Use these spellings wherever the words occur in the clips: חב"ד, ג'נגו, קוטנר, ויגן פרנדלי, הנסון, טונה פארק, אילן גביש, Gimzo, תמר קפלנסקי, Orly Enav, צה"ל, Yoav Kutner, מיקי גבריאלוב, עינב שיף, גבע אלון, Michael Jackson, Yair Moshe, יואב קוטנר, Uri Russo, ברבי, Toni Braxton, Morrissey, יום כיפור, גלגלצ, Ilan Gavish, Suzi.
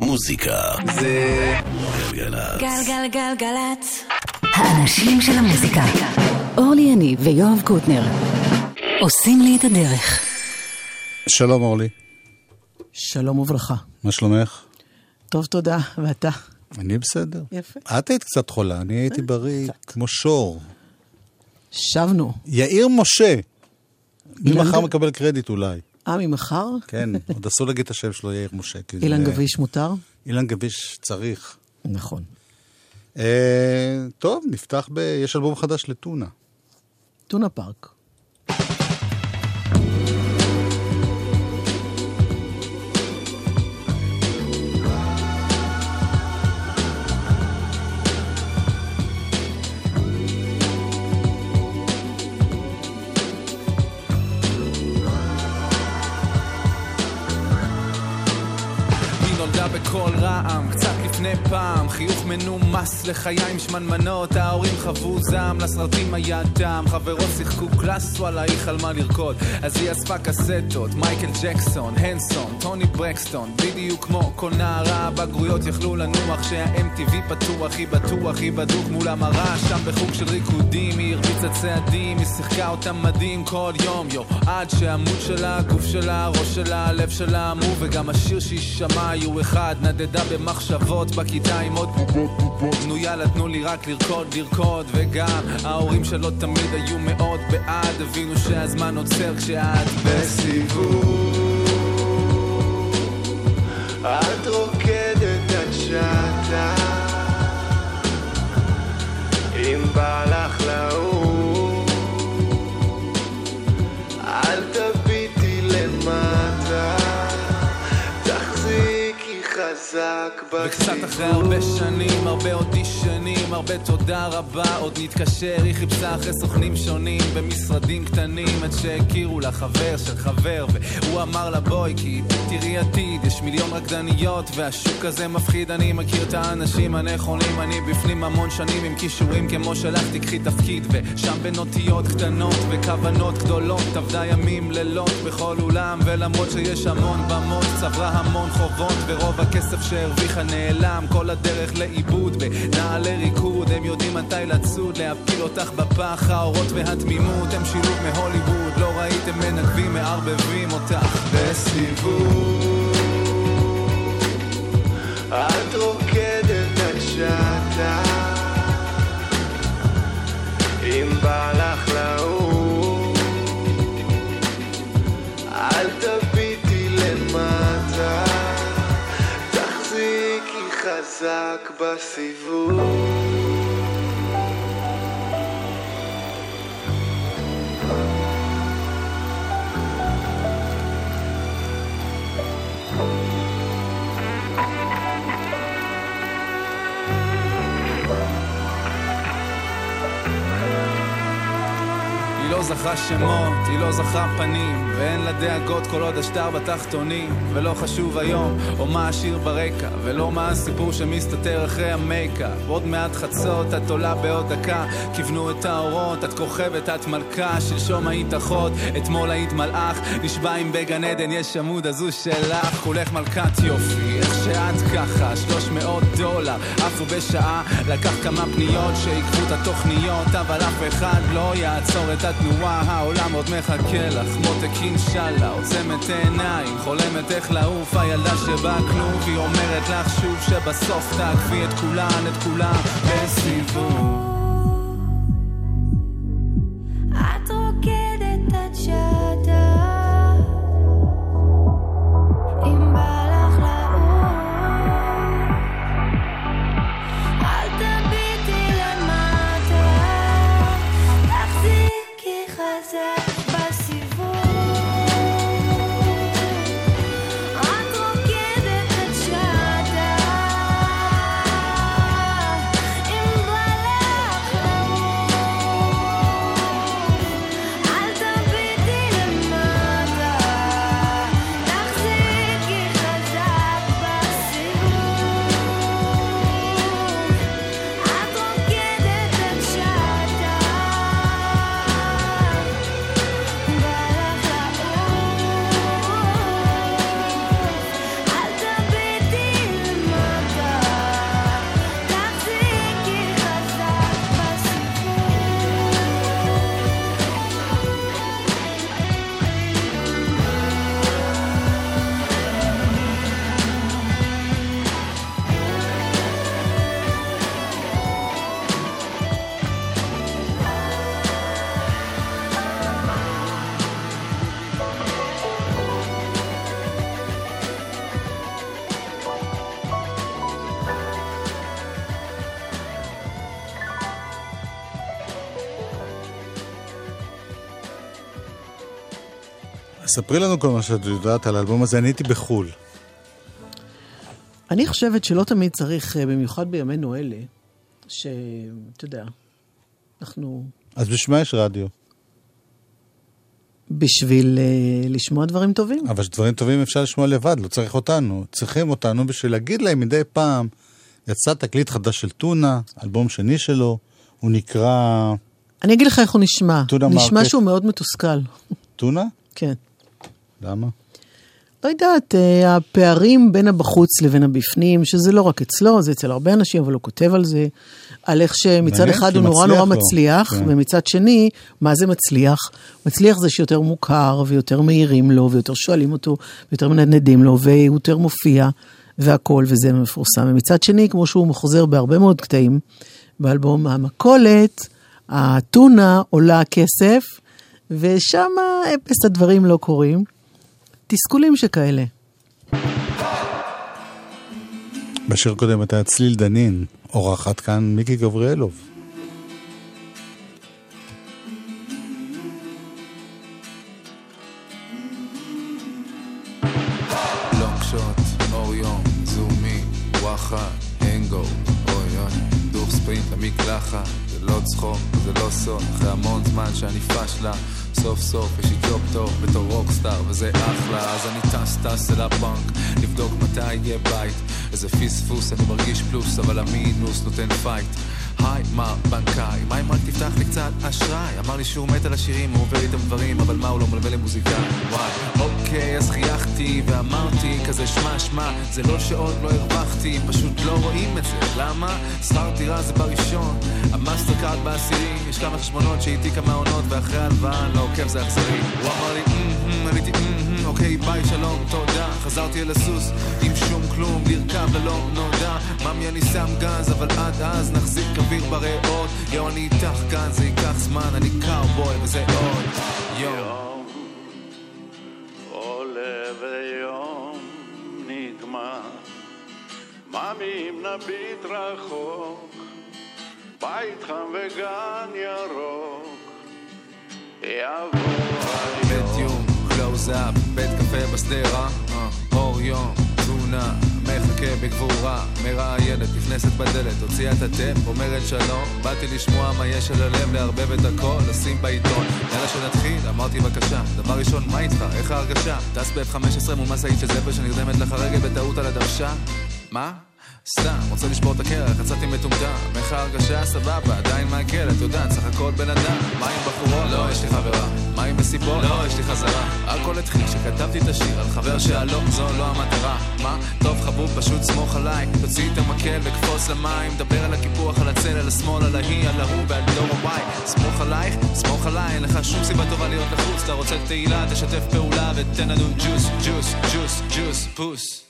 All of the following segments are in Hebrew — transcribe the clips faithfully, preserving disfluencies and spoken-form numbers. מוזיקה זה גלגלצ גלגלגלגלצ האנשים של המוזיקה אורלי יניב ויואב קוטנר עושים לי את הדרך. שלום אורלי. שלום וברכה. מה שלומך? טוב תודה, ואתה? אני בסדר. יפה. את היית קצת חולה, אני הייתי בריא כמו שור. שבנו. יאיר משה. ממחר מקבל קרדיט אולי. אה, ממחר? כן, עוד אסור להגיד את השם שלו, יאיר משה. אילן גביש מותר? אילן גביש צריך. נכון. טוב, נפתח ב... יש אלבום חדש לטונה. טונה פארק. בכל רעם, קצת לפני פעם חיוך מנומס לחיים שמנמנות, ההורים חוו זעם לסרטים היה דם, חברות שיחקו קלאס וואלה איך על מה לרקוד, אז היא אספה קסטות, מייקל ג'קסון, הנסון, טוני ברקסטון, בדיוק כמו כל נערה בגרויות יכלו לנוח שה-אם טי וי פתוח, היא בטוח, היא בדוק מול המראה, שם בחוג של ריקודים היא הרביצה צעדים, היא שיחקה אותם מדהים כל יום יום, עד שהעמוד שלה, הגוף שלה, הראש שלה, הלב שלה, עמו וגם השיר שישמע היו אחד נדדה במחשבות בכיתה עם עוד נו יאללה תנו לי רק לרקוד לרקוד וגם ההורים שלו תמיד היו מאוד בעד הבינו שהזמן עוצר כשאת בסיבוב את רוקדת עד שעתה אם בא לך לאור אל תביטי למטה וקצת אחרי הרבה שנים, הרבה אודישנים, הרבה תודה רבה עוד נתקשר, היא חיפשה אחרי סוכנים שונים במשרדים קטנים עד שהכירו לה חבר של חבר והוא אמר לה בואי כי תראי עתיד יש מיליון רקדניות והשוק הזה מפחיד אני מכיר את האנשים הנכונים אני בפנים המון שנים עם כישורים כמו שלך תקחי תפקיד ושם בנוטיות קטנות וכוונות גדולות עבדה ימים לילות בכל אולם ולמרות שיש המון במות צברה המון חובות ורוב הכסף שהרוויחה נעלם כל הדרך לאיבוד ונעלי ריקוד הם יודעים מתי לצוד להפיל אותך בפח האורות והתמימות הם שילוב מהוליווד לא ראיתם מנגבים מערבבים אותך בסיבוב את רוקדת עד שעתה אם בא לך לאור אל תביטי למטה חזק בסיבוב היא לא זכה שמות, היא לא זכה פנים ואין לה דאגות כל עוד השטר בתחתונים ולא חשוב היום או מה השיר ברקע ולא מה הסיפור שמסתתר אחרי המייקה עוד מעט חצות את עולה בעוד דקה כיוונו את האורות, את כוכבת, את מלכה שלשום היית אחות, אתמול היית מלאך נשבע עם בגן עדן יש עמוד הזו שלך כולך מלכת יופי איך שאת ככה שלוש מאות דולר אפו בשעה לקח כמה פניות שעקבו את התוכניות אבל אף אחד לא יעצור את התנועה העולם עוד מחכה לך מותק אינשאללה, עוצמת עיניים חולמת איך לעוף, הילדה שבכלוב היא אומרת לך שוב שבסוף תעקבי את כולן, את כולן בסיבוב את רוקדת עד שעתה אם בא לך לעוף אל תביטי למטה תחזיקי חזק ספרי לנו כל מה שאת יודעת על האלבום הזה. אני הייתי בחול. אני חושבת שלא תמיד צריך, במיוחד בימינו אלה, שאתה יודע, אנחנו... אז בשביל מה יש רדיו? בשביל uh, לשמוע דברים טובים. אבל דברים טובים אפשר לשמוע לבד, לא צריך אותנו. צריכים אותנו בשביל להגיד להם מדי פעם, יצא תקליט חדש של טונה, אלבום שני שלו, הוא נקרא... אני אגיד לך איך הוא נשמע. נשמע שהוא מאוד מתוסכל. טונה? כן. למה? לא יודעת, הפערים בין הבחוץ לבין הבפנים, שזה לא רק אצלו, זה אצל הרבה אנשים, אבל הוא כותב על זה, על איך שמצד אחד הוא נורא נורא מצליח, ומצד שני, מה זה מצליח? מצליח זה שיותר מוכר, ויותר מהירים לו, ויותר שואלים אותו, ויותר מנדנדים לו, והוא יותר מופיע, והכל, וזה מפורסם. ומצד שני, כמו שהוא חוזר בהרבה מאוד קטעים, באלבום המכולת, הטונה עולה כסף, ושם אפס הדברים לא קורים. תסכולים שכאלה. בשיר קודם אתה צליל דנין, אורחת כאן מיקי גבריאלוב. לונג שוט, אור יום, זומי, וואחה, הנגו, אוי אוי, דוח ספרינט למקלחה, זה לא צחוק, זה לא סוד, אחרי המון זמן שאני פשלה, סוף סוף יש לי ג'וב טוב בתור רוקסטאר וזה אחלה, אז אני טס טס אל הבנק לבדוק מתי יהיה בית, איזה פספוס אני מרגיש פלוס אבל המינוס נותן פייט. היי מר בנקאי, מה אם רק תפתח לי קצת אשראי? אמר לי שהוא מת על השירים, הוא עובר איתם דברים, אבל מה הוא לא מלווה למוזיקה? וואי, אוקיי, אז חייכתי ואמרתי כזה שמה שמה, זה לא שעוד לא הרווחתי, פשוט לא רואים את זה, למה? שכר דירה זה בראשון, המאסטר קארד בעשירי, יש כמה חשבונות שאיתי כמה עונות ואחרי הלוואה לא עוקב זה אכזרי. הוא אמר לי, עליתי, אוקיי, ביי, שלום, תודה, חזרתי אל הסוס, עם שום כלום, לרכב ללא נודע, ממי אני שם גז, אבל עד אז נחזיק כביר ברעות, יו, אני איתך כאן, זה ייקח זמן, אני קאובוי, וזה עוד, יום עולה ויום נגמר, ממי אם נביט רחוק, בית חם וגן ירוק, יבוא היום. קלוז-אפ, בית קפה בסדרה, אור יום, תונה, מחכה בגבורה, מראיינת, נפנסת בדלת, הוציאה את הטפ, אומרת שלום, באתי לשמוע מה יש על הלב, להרבב את הכל, לשים בעיתון, יאללה שנתחיל, אמרתי בבקשה, דבר ראשון, מה איתך, איך ההרגשה? טס ב-אף חמש עשרה מול מסעית של זפר שנרדמת לך רגל בטעות על הדרשה? מה? סתם, רוצה לשבור את הקרח, יצאתי מטומטם, איך ההרגשה? סבבה, עדיין מעגלת, יודעת, סך הכל בן אדם, מה עם בחורות? לא, יש לי חברה, מה עם מסיבות? לא, יש לי חזרה, הכל התחיל שכתבתי את השיר על חבר שהלום, זו לא המטרה, מה? טוב חבוב, פשוט סמוך עליי, תוציא את המקל וקפוץ למים, דבר על הקיפוח, על הצל, על השמאל, על ההיא, על ההוא ועל דור הוואי, סמוך עלייך, סמוך עליי, אין לך שום סיבה טובה להיות לחוץ, אתה רוצה תהילה, תשתף פעולה ותן לנו ג'וס, ג'וס, ג'וס, ג'וס, פוס.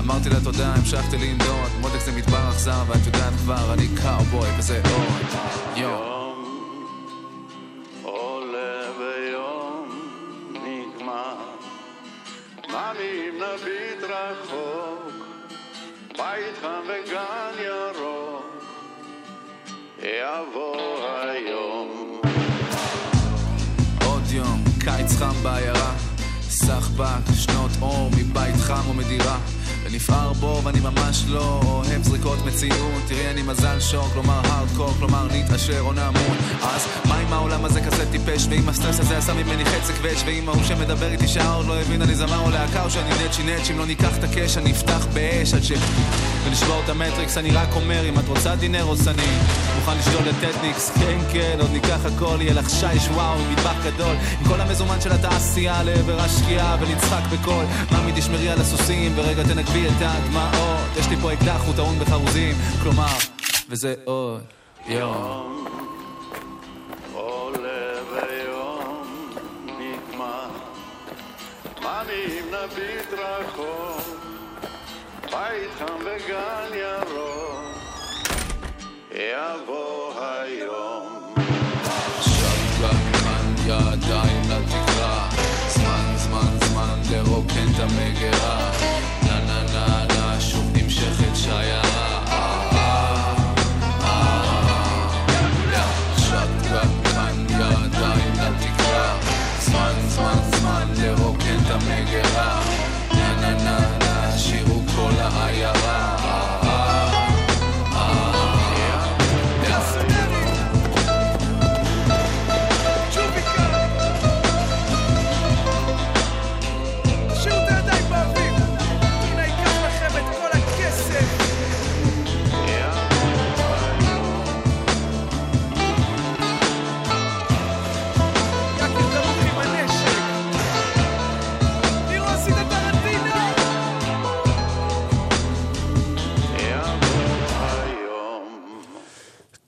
אמרתי לה תודה, המשכתי לנדוד, מודק זה מדבר אכזר, ואת יודעת כבר, אני קאובוי וזה עוד יום עולה ויום נגמר, ממים נביט רחוק, בית חם וגן ירוק, יבוא היום. עוד יום, קיץ חם בעיירה, סחבק, שנות אור מבית חם ומדירה, ונפער בו ואני ממש לא אוהב זריקות מציאות, תראי אני מזל שוק, כלומר הארדקור, כלומר נתעשר או נעמוד, אז מה אם העולם הזה כזה טיפש, ואם הסטרס הזה עשה ממני חצק וש, ואם ההוא שמדבר איתי שעוד לא הבין אני זמר או להקה או שאני נצ'י נצ' אם לא ניקח את הקש אני אפתח באש עד ש... ולשבור את המטריקס אני רק אומר אם את רוצה דינרוס אני מוכן לשלול את טטניקס, כן כן עוד ניקח הכל, יהיה לך שיש וואו מטבח גדול עם כל המזומן של התעשייה לעבר השקיעה ונצחק בכל ממי תשמרי על הסוסים ורגע תנגבי את הדמעות, יש לי פה אקדח וטעון בחרוזים, כלומר, וזה עוד יום עולה ויום נגמר, ממים נביט רחוק, בית חם וגן ירוק, יבוא היום. שבקה כאן ידיים לתקרה, זמן זמן זמן לרוקן את המגרה, שכת שיירה שתקת כאן ידיים לתקרה, זמן זמן זמן לרוק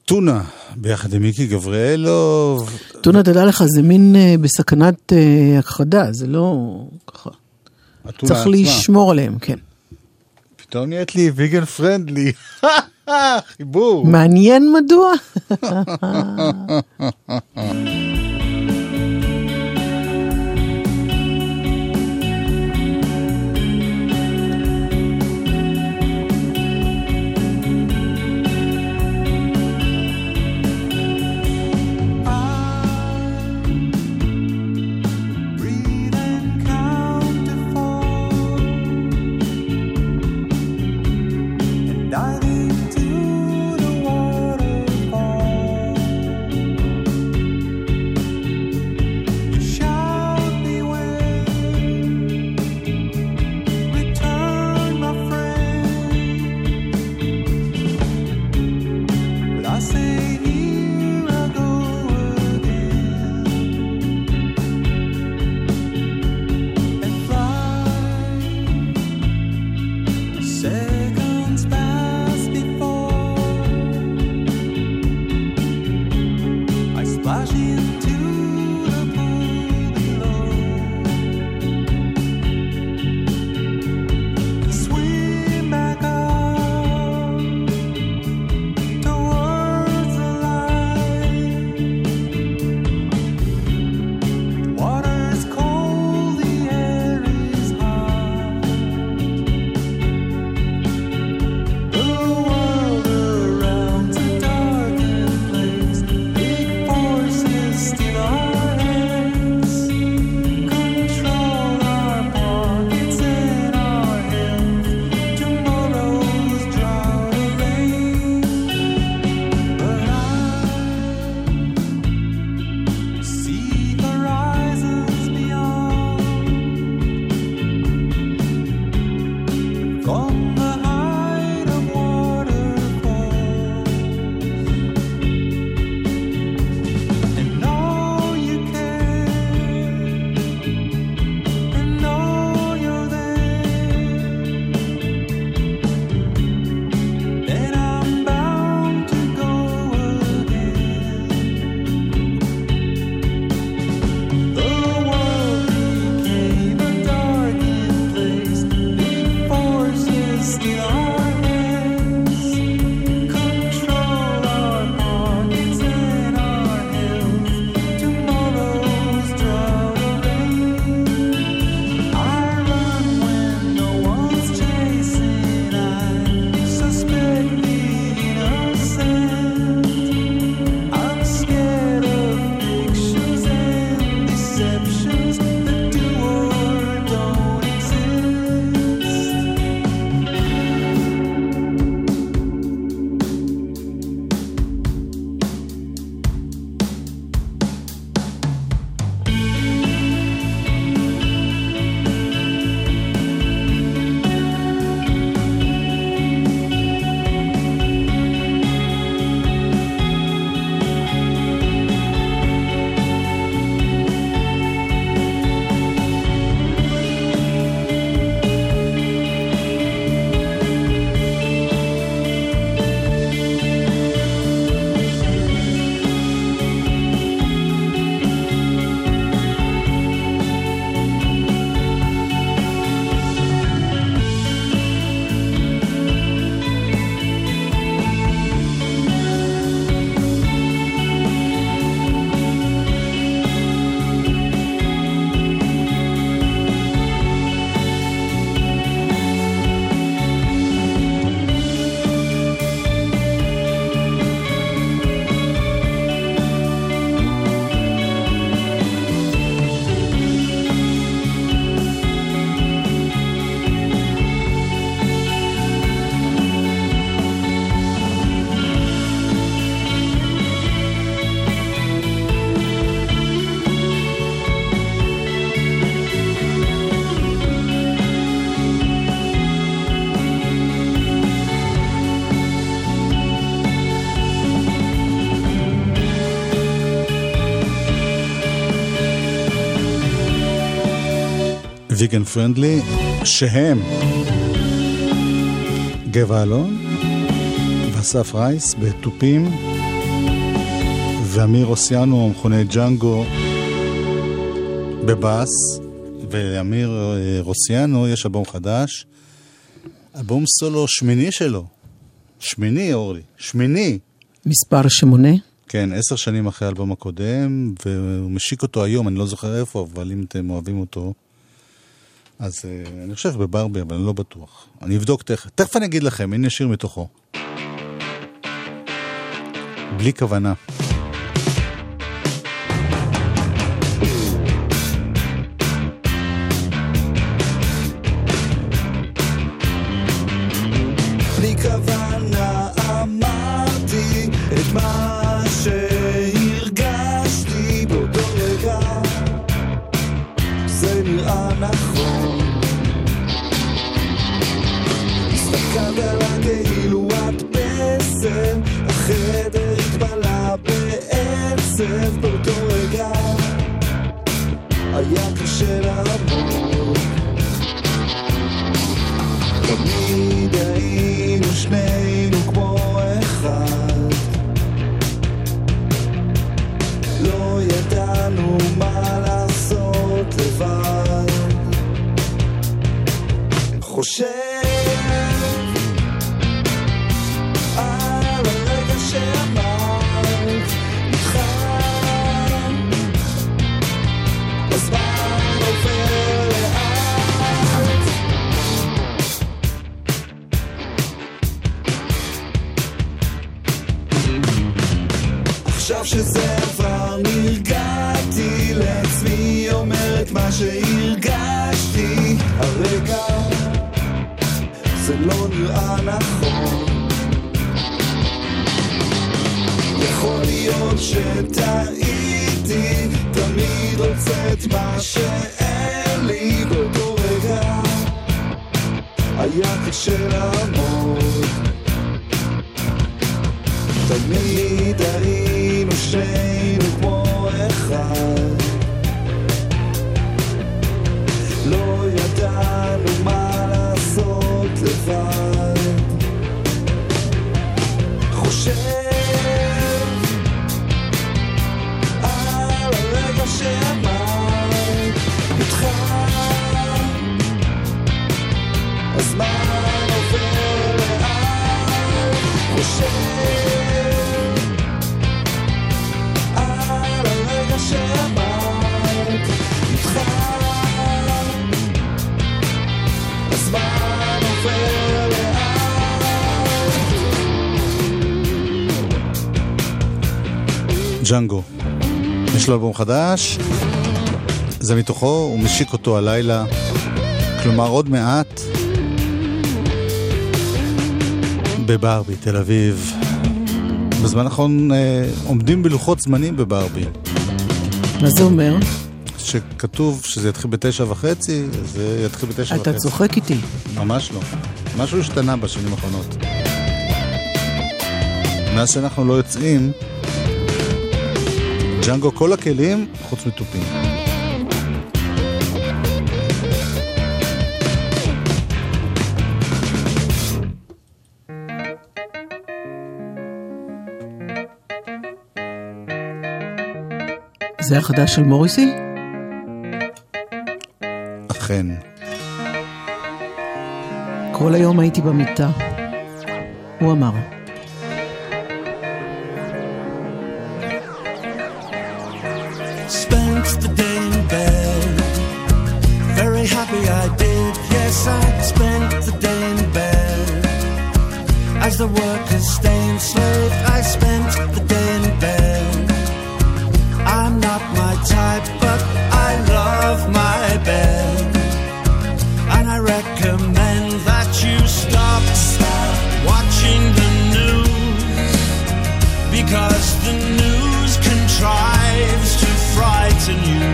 טונה, ביחד עם מיקי גבריאלוב. טונה, תדע לך, זה מין בסכנת הכחדה, זה לא ככה. צריך לשמור עליהם, כן. פתאום נהיית לי ויגן פרנדלי. חיבור. מעניין מדוע. ויגן פרנדלי, שהם גבע אלון ואסף רייס בטופים ואמיר אוסיאנו, המכונה ג'נגו, בבאס. ואמיר אוסיאנו, יש אלבום חדש, אלבום סולו שמיני שלו. שמיני, אורלי, שמיני. מספר שמונה? כן, עשר שנים אחרי האלבום הקודם, והוא משיק אותו היום, אני לא זוכר איפה, אבל אם אתם אוהבים אותו, אז euh, אני חושב בברבי, אבל אני לא בטוח. אני אבדוק תכף, תכף אני אגיד לכם, הנה שיר מתוכו. בלי כוונה. בלי כוונה אמרתי את מה שהרגשתי באותו רגע, זה נראה נכון. הסתכלת עליי כאילו את בסדר, החדר התבלה בעצב באותו רגע, היה קשה לעמוד. תמיד היינו שנינו כמו אחד, לא ידענו מה לעשות לבד. חושב על הרגע שאמרת איתך, הזמן עובר לאט. עכשיו שזה עבר נרגעתי לעצמי, אומרת מה שהרגשתי הרגע, זה לא נראה נכון. יכול להיות שטעיתי, תמיד רוצה את מה שאין לי באותו רגע, היה קשה לעמוד. תמיד היינו שנינו כמו אחד, לא ידענו מה לעשות לבד. חושב שאמרת איתך, הזמן עובר לאט. חושב על הרגע שאמרת איתך, הזמן עובר לאט. ג'נגו, יש לו אלבום חדש, זה מתוכו, הוא משיק אותו הלילה, כלומר עוד מעט, בברבי, תל אביב. בזמן האחרון עומדים בלוחות זמנים בברבי. מה זה אומר? שכתוב שזה יתחיל בתשע וחצי, זה יתחיל בתשע וחצי. אתה צוחק איתי. ממש לא. משהו השתנה בשנים האחרונות. מאז שאנחנו לא יוצאים, ג'נגו כל הכלים חוץ מטופים. זה החדש של מוריסי? אכן. כל היום הייתי במיטה, הוא אמר. The day in bed, very happy I did. Yes, I spent the day in bed. As the workers stay enslaved, I spent the day in bed. I'm not my type, but I love my bed. And I recommend that you stop, stop watching the news, because the news contrives to frighten you,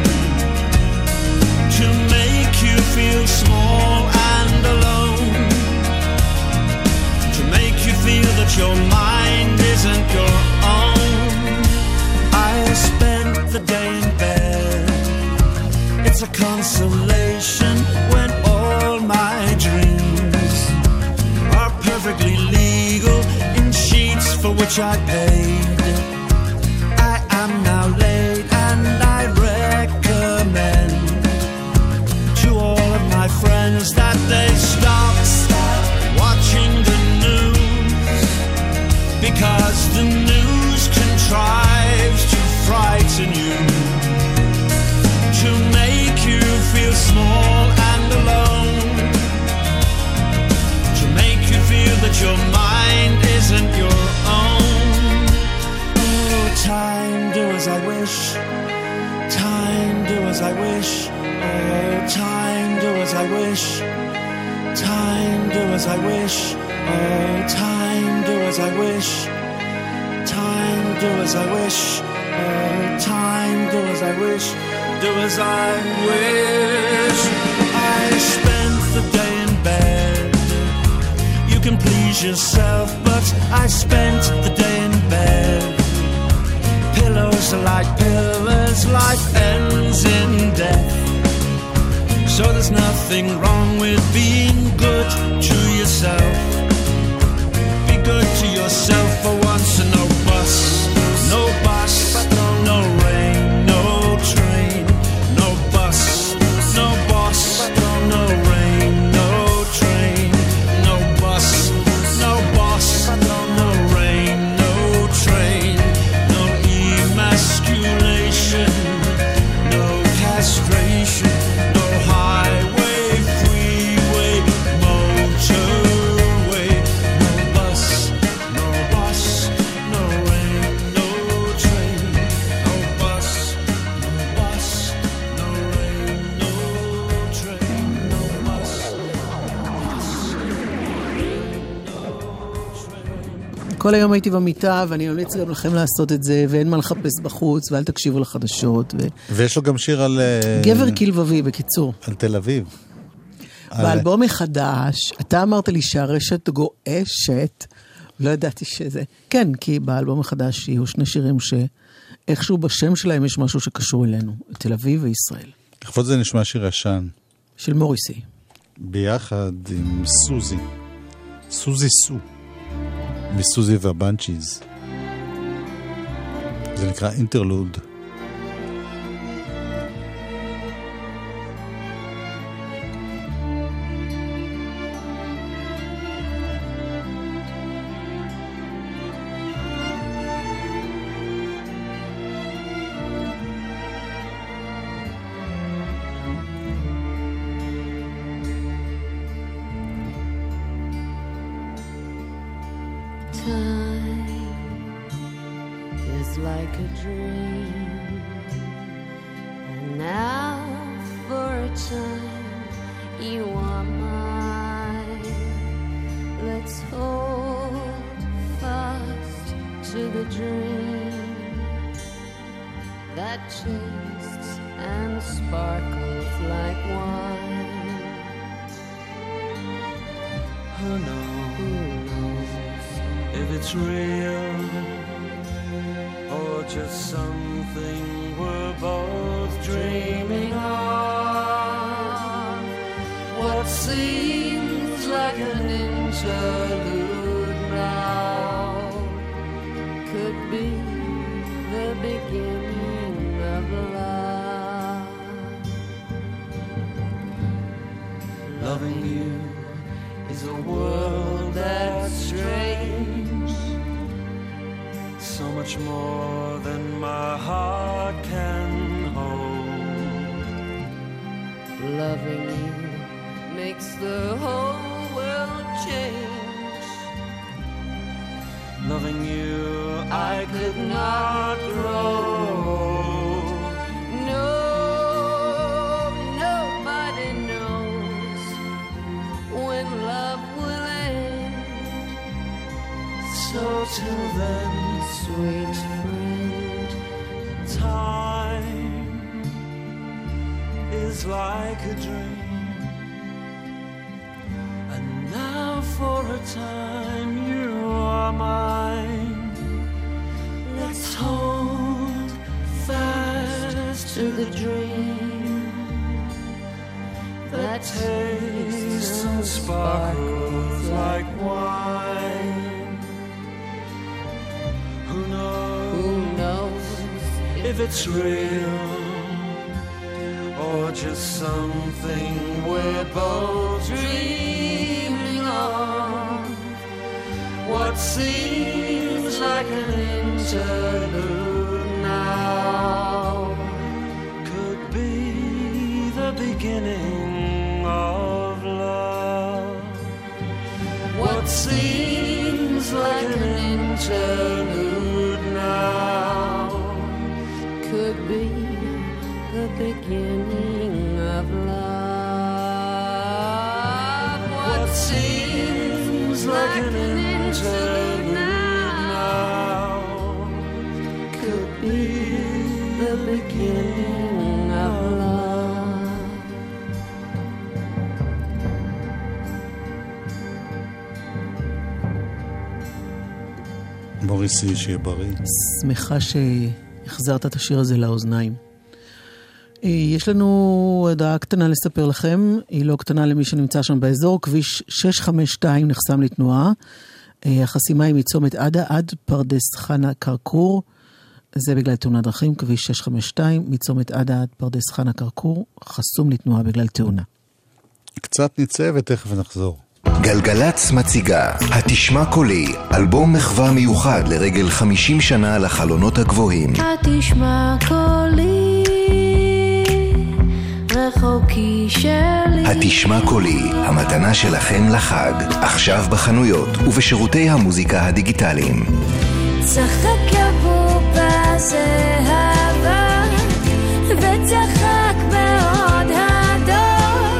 to make you feel small and alone, to make you feel that your mind isn't your own. I spent the day in bed. It's a consolation when all my dreams are perfectly legal in sheets for which I paid. I now late, and I recommend to all of my friends that they stop, stop watching the news, because the news contrives to frighten you, to make you feel small and alone, to make you feel that your mind isn't your own. Time, do as I wish. Time, do as I wish. Oh, time, do as I wish. Time, do as I wish. Oh, time, do as I wish. Time, do as I wish. Oh, time, do as I wish. Do as I wish. I spent the day in bed. You can please yourself, but I spent the day in bed. Pillows are like pillars, life ends in death. So there's nothing wrong with being good to yourself. Be good to yourself for once, and no bus, no bus, no rain, no train, no bus, no boss, no rain, no train, no bus, no boss, no rain, no train. Emasculation, no castration, no highway, freeway, motorway, no bus, no bus, no rain, no train, no bus, no bus, no rain, no train, no bus, no bus. כל היום הייתי במיטה, ואני ממליץ גם לכם לעשות את זה, ואין מה לחפש בחוץ, ואל תקשיבו לחדשות. ו... ויש לו גם שיר על... גבר קלבבי, בקיצור. על תל אביב. באלבום החדש, אתה אמרת לי שהרשת גועשת, לא ידעתי שזה. כן, כי באלבום החדש יהיו שני שירים שאיכשהו בשם שלהם יש משהו שקשור אלינו, תל אביב וישראל. לכבוד זה נשמע שיר ישן. של מוריסי. ביחד עם סוזי. סוזי סו. מסוזי והבנצ'יז. זה נקרא אינטרלוד. if it's real or just something we're both dreaming of. What seems like an interlude now could be the beginning of love. What seems like an interlude now could be the beginning of love. What seems like an interlude now could be the beginning of love. מוריסי, שיהיה בריא. שמחה שהחזרת את השיר הזה לאוזניים. יש לנו הודעה קטנה לספר לכם, היא לא קטנה למי שנמצא שם באזור, כביש שש חמש שתיים נחסם לתנועה, החסימה היא מצומת עדה עד פרדס חנה קרקור, זה בגלל תאונה דרכים, כביש שש חמש שתיים מצומת עדה עד פרדס חנה קרקור, חסום לתנועה בגלל תאונה. קצת נצא ותכף נחזור. גלגלץ מציגה התשמע קולי, אלבום מחווה מיוחד לרגל חמישים שנה לחלונות הגבוהים. התשמע קולי התשמע קולי, המתנה שלכם לחג, עכשיו בחנויות ובשירותי המוזיקה הדיגיטליים. צחק יבובה זה הבא וצחק מאוד הדור.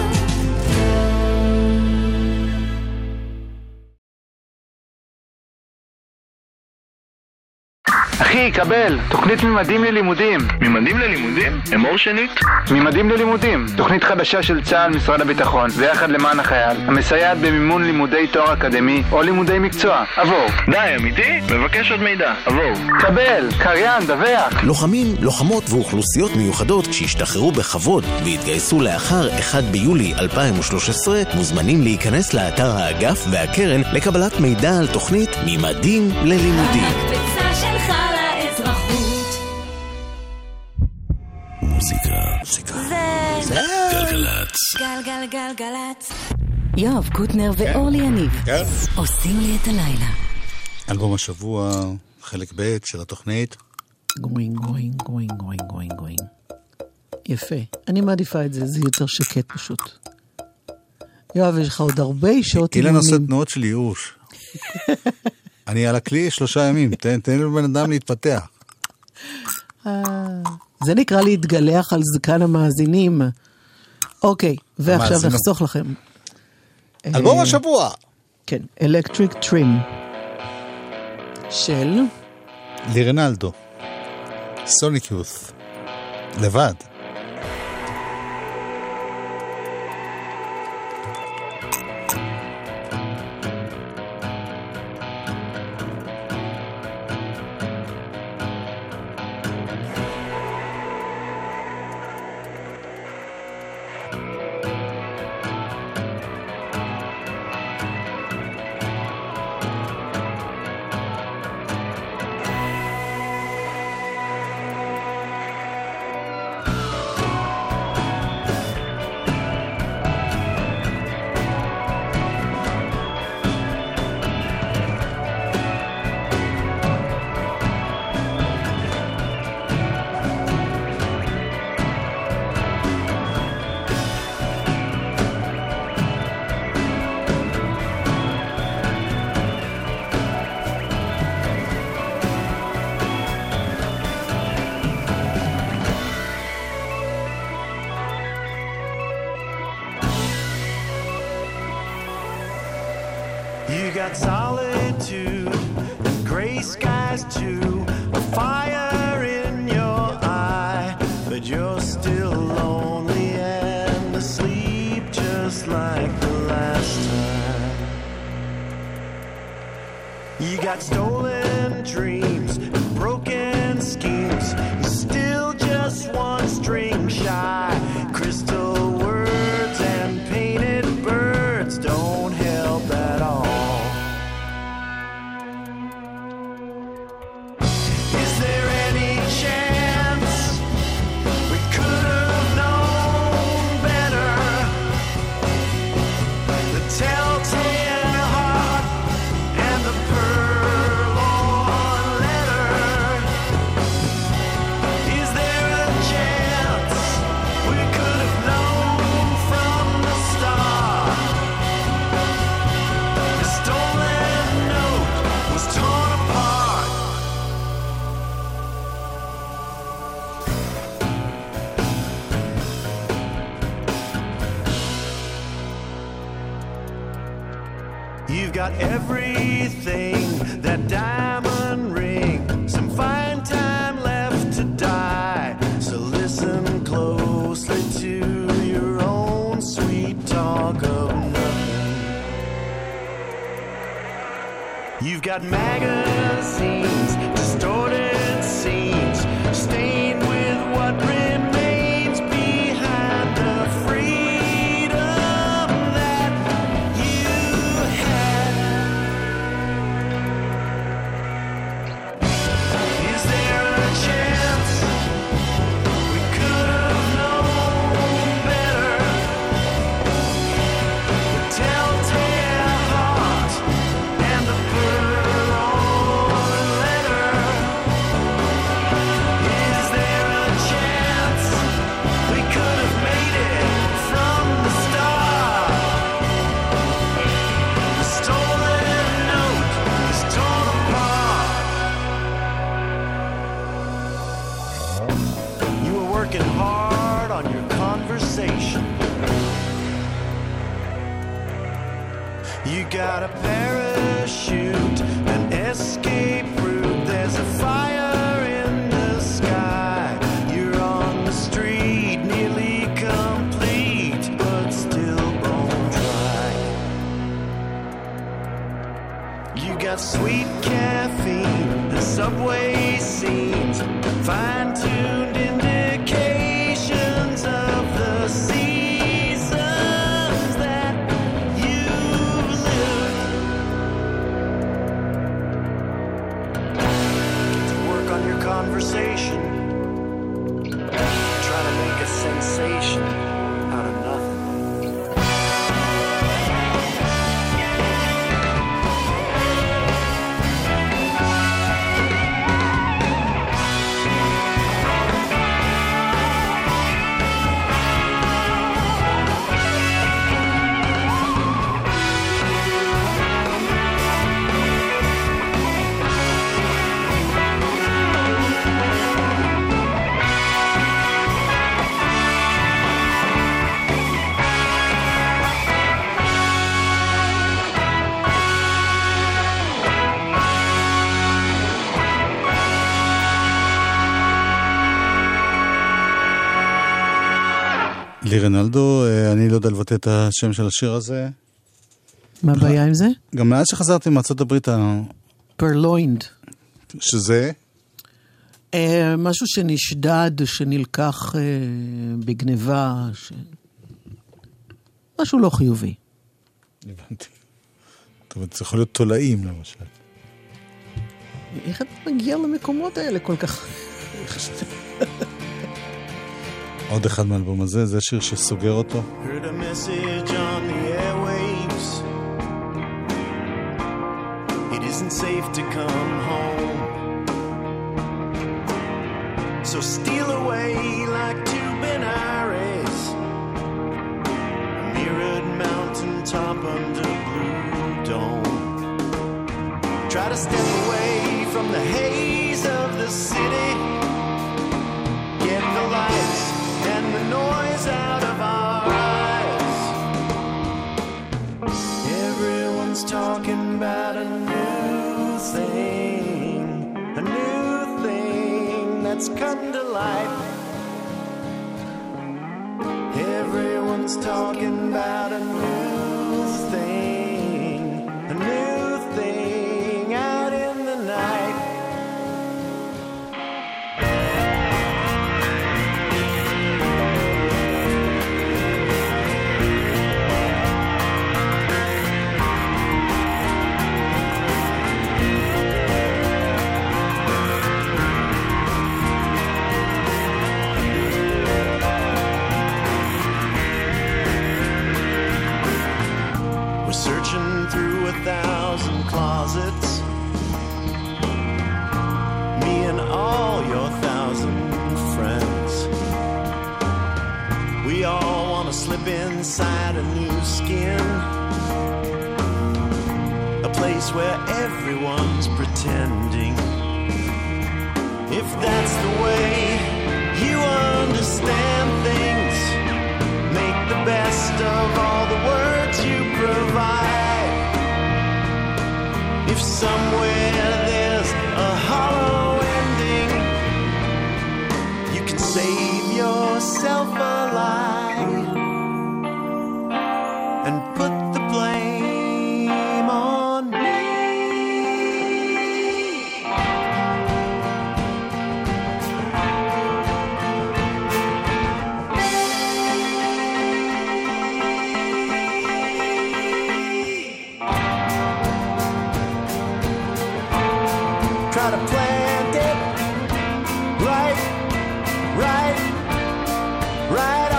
אחי, קבל, תוכנית ממדים ללימודים. ממדים ללימודים? אמור שנית? ממדים ללימודים, תוכנית חדשה של צה"ל, משרד הביטחון, ויחד למען החייל, המסייעת במימון לימודי תואר אקדמי או לימודי מקצוע. עבור. די, אמיתי? מבקש עוד מידע. עבור. קבל, קריין, דווח. לוחמים, לוחמות ואוכלוסיות מיוחדות שהשתחררו בכבוד והתגייסו לאחר אחד ביולי אלפיים ושלוש עשרה מוזמנים להיכנס לאתר האגף והקרן לקבלת מידע על תוכנית ממדים ללימודים. מוזיקה זה גלגלת. גלגלגלגלת. יואב קוטנר ואורלי יניב עושים לי את הלילה. אלבום השבוע, חלק ב' של התוכנית. גוינג גוינג גוינג גוינג גוינג גוינג. יפה, אני מעדיפה את זה, זה יותר שקט פשוט. יואב, יש לך עוד הרבה שעות. אילן עושה תנועות של ייאוש. אני על הכלי שלושה ימים, תן לבן אדם להתפתח. זה נקרא להתגלח על זקן המאזינים. אוקיי, ועכשיו נחסוך לכם. אלבום השבוע. כן, Electric Trim. של? לרנלדו. Sonic Youth. לבד. Is there any chance everything, that diamond ring, some fine time left to die, so listen closely to your own sweet talk of nothing. You've got magazines, distorted scenes, stained with what remains behind the freedom that you had. Is there a chance we could have known better? The telltale heart and the burn letter. Is there a chance we could have made it from the start? The stolen note is torn apart. You were working hard on your conversation. You got a parachute, an escape route. There's a fire in the sky. You're on the street, nearly complete, but still bone dry. You got sweet caffeine, the subway scenes, fine-tuned indications of the seasons that you've lived. To work on your conversation, try to make a sensation out of nothing. לרנלדו, אני לא יודע לבטא את השם של השיר הזה. מה הבעיה עם זה? גם מאז שחזרתי מארצות הברית ה... פרלוינד. שזה? משהו שנשדד, שנלקח בגניבה, משהו לא חיובי. הבנתי. טוב, זה יכול להיות תולעים למשל. איך אתה מגיע למקומות האלה כל כך? עוד אחד מהאלבום הזה, זה שיר שסוגר אותו. Heard a message on the airwaves. It isn't safe to come home. So steal away like two binaries. A mirrored mountain top under blue dome. Try to step away from the haze of the city. Get the lights and the noise out of our eyes. Everyone's talking about a new thing, a new thing that's come to life. Everyone's talking about a new thing, a new thing out in the night. Through a thousand closets, me and all your thousand friends, we all want to slip inside a new skin, a place where everyone's pretending. If that's the way you understand things, make the best of all the words you provide. if somewhere there's a hollow ending, you can save yourself a lie and put the blame on me. Try to plant it right, right, right on.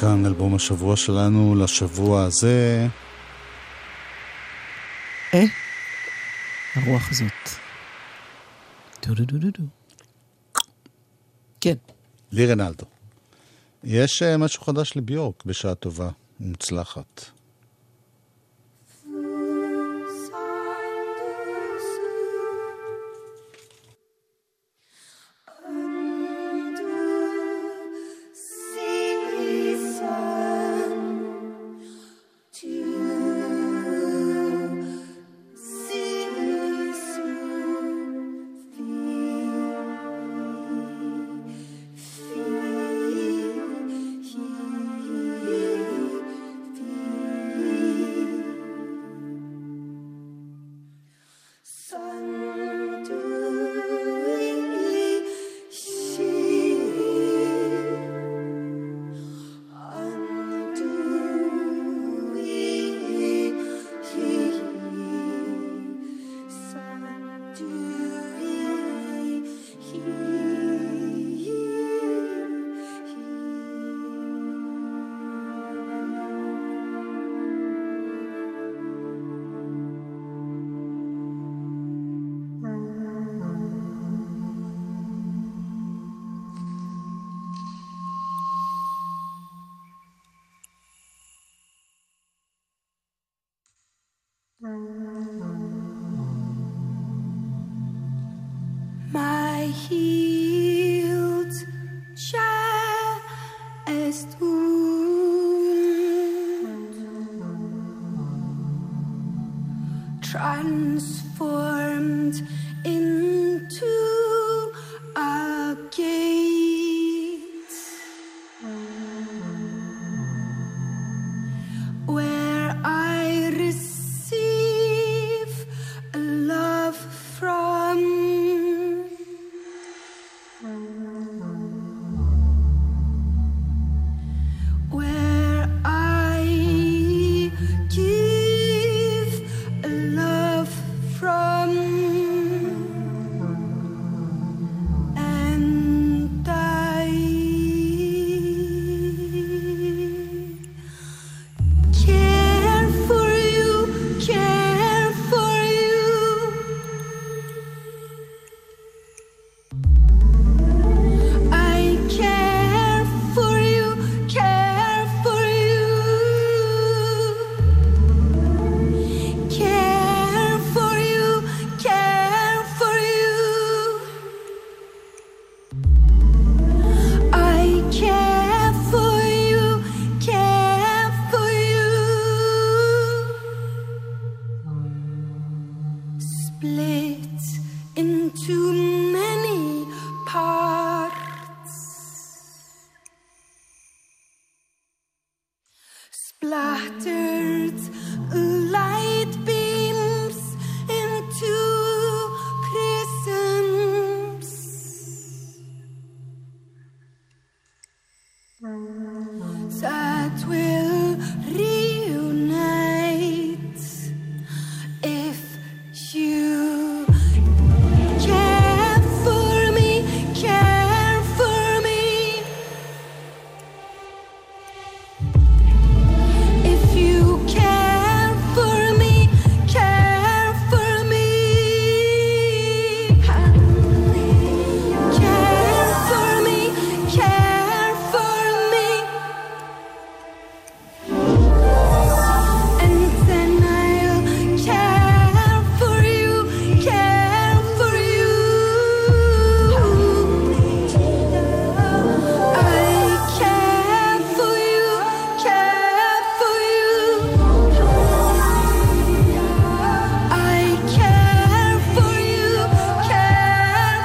כאן אלבום השבוע שלנו לשבוע הזה. אה? הרוח הזאת. דו דו דו דו דו. כן. לירנלדו. יש משהו חדש לביורק בשעה טובה ומוצלחת. healed שאסת transformed into a gate where I receive love from where I give love from and I care for you, care for you. I care for you, care for you. Care for you, care for you. I care for you, care for you. Split into many parts, splattered light beams into prisms that will reunite if you care for me, care for me. If you care for me, care for me. Care for me, care for me. And then I'll care for you, care for you. I care for you, care for you.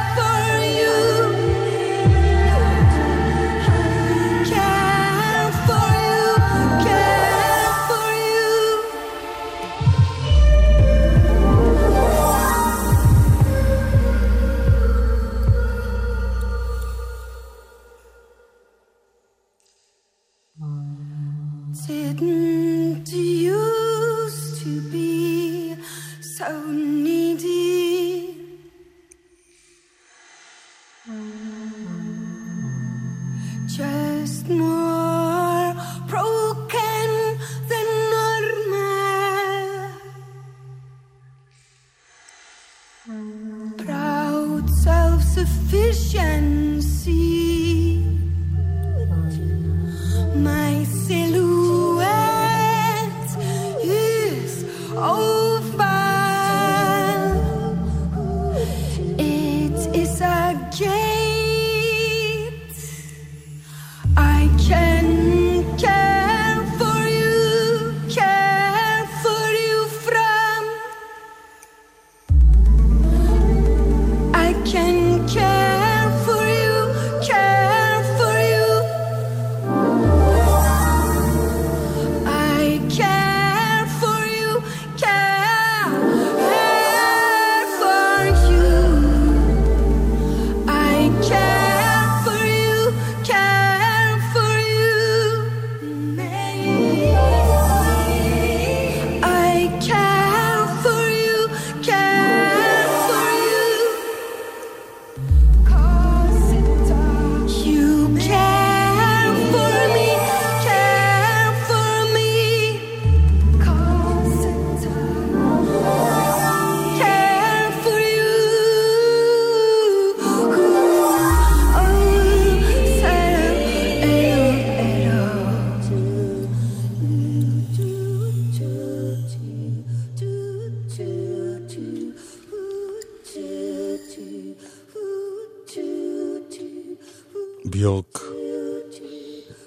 I care for you, care for you. Care for you, care for you. Didn't used to be so needy. Just more broken than normal. Proud self-sufficiency. My silhouette is oval. It is a gate. I can care for you, care for you from. I can care for you, care for you. I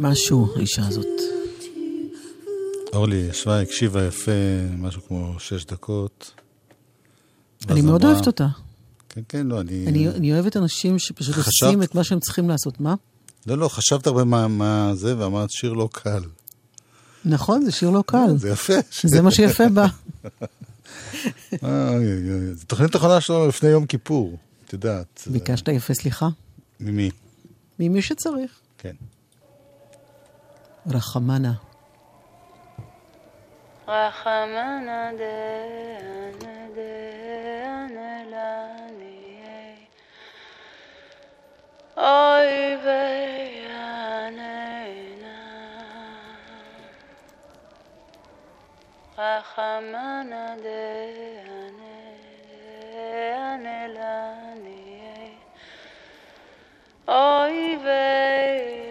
משהו, האישה הזאת. אורלי ישבה, הקשיבה יפה, משהו כמו שש דקות. אני מאוד אוהבת אותה. כן, כן, לא, אני... אני, אני אוהבת אנשים שפשוט חשבת... עושים את מה שהם צריכים לעשות. מה? לא, לא, חשבת הרבה מה, מה זה, ואמרת שיר לא קל. נכון, זה שיר לא קל. זה יפה. זה מה שיפה בה. זו תוכנית האחרונה שלנו לפני יום כיפור, את יודעת. ביקשת יפה סליחה? ממי? ממי שצריך. כן. רחמנה. רחמנה דהנה דהנה לניה אוי ויעננה רחמנה דהנה דהנה לניה אוי ויעננה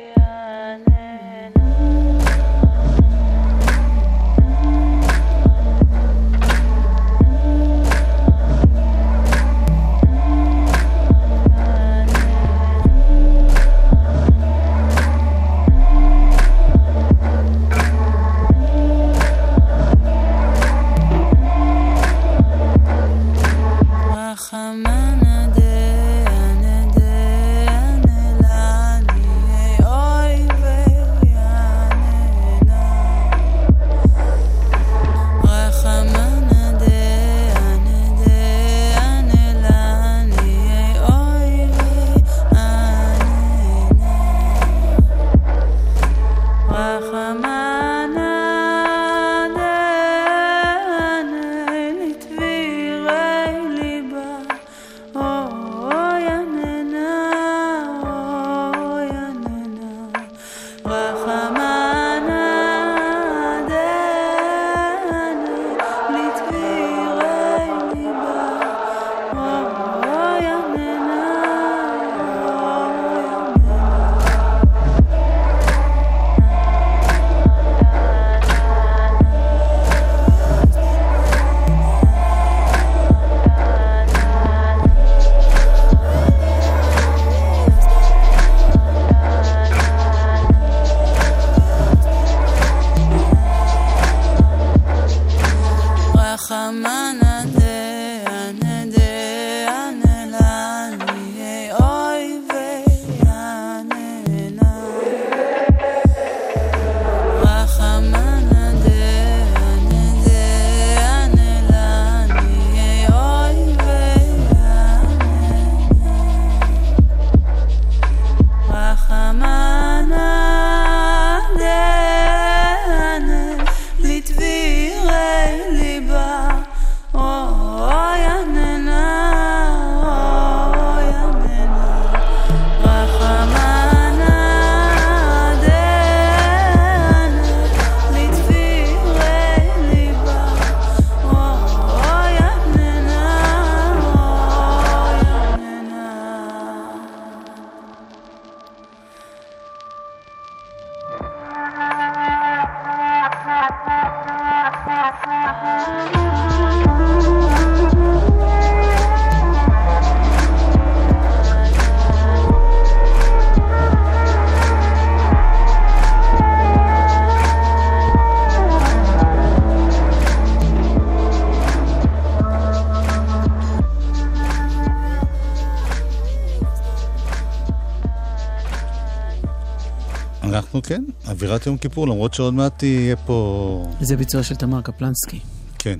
כן, אווירת יום כיפור, למרות שעוד מעט יהיה פה... זה ביצוע של תמר קפלנסקי. כן,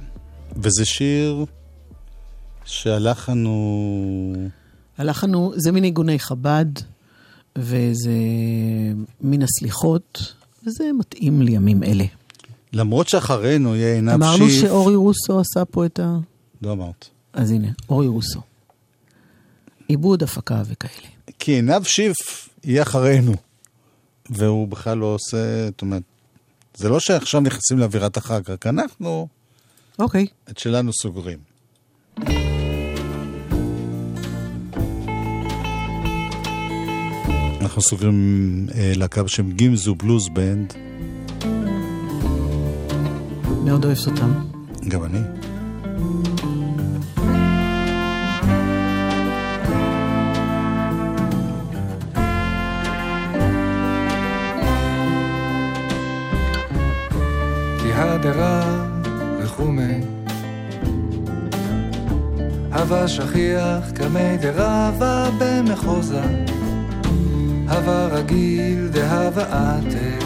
וזה שיר שהלחן הוא... הלחן הוא, זה מין עיגוני חב"ד, וזה מן הסליחות, וזה מתאים לימים אלה. למרות שאחרינו יהיה עינב שיף... אמרנו שאורי רוסו עשה פה את ה... לא אמרת. אז הנה, אורי רוסו. עיבוד, הפקה וכאלה. כי עינב שיף יהיה אחרינו. והוא בכלל לא עושה, זאת אומרת, זה לא שעכשיו נכנסים לאווירת החג, רק אנחנו אוקיי. את שלנו סוגרים. אנחנו סוגרים אה, להקה בשם גימזו בלוז בנד. מאוד אוהבת אותם. גם אני. חדרה וחומי הווה שכיח כמי דרבה במחוזה הווה רגיל דהווה עתק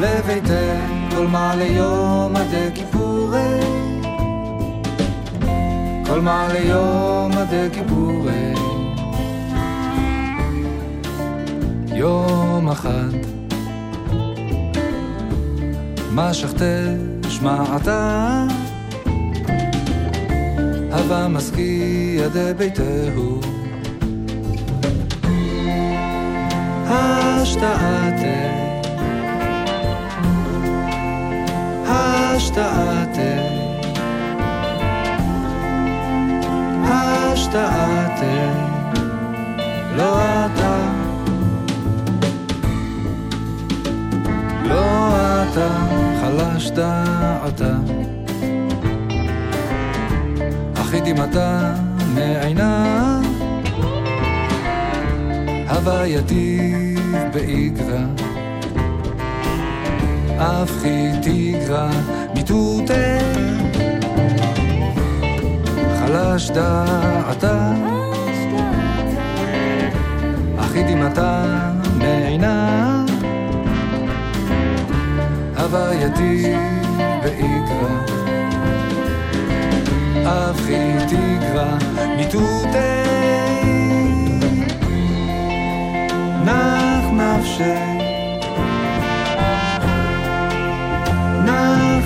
לביתך כל מעלי יום עדי כיפורי כל מעלי יום עדי כיפורי יום אחד מה שכתש שמעתה הווה מסקי ידי ביתהו השתעתה השתעתה השתעתה לא אתה לא אתה חלשת אתה אחי דמעתה מעינה הווייתי בעקבה אף חי תגרה מיטוטה חלש דעתה אחי דמעתה מעינה הווייתי בעקבה אף חי תגרה מיטוטה נח נפשי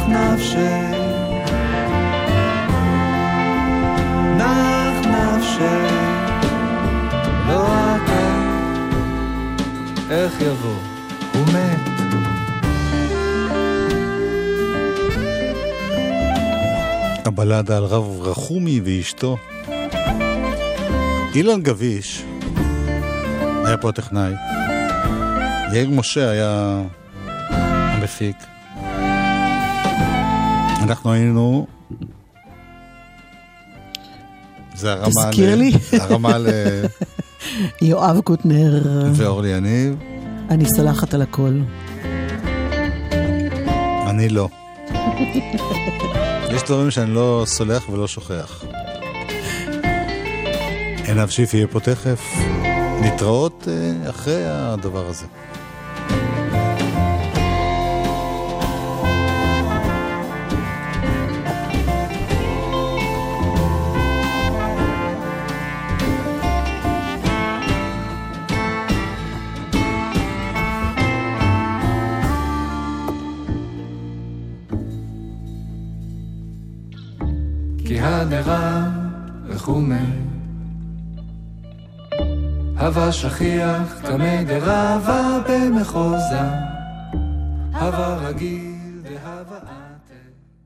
נפשי נח נפשי לא אתה איך יבוא הוא מת הבלדה על רב רחומי ואשתו. אילן גביש היה פה הטכנאי, יאיר משה היה המפיק, אנחנו היינו, זה הרמה, תזכיר לי, הרמה ל... יואב קוטנר ואורלי אניב. אני סלחת על הכל, אני לא. יש דברים שאני לא סולח ולא שוכח. עיניו שיפי יהיה פה תכף, נתראות אחרי הדבר הזה. הדרה וחומי הווה שכיח כמי דרבה במחוזה הווה רגיל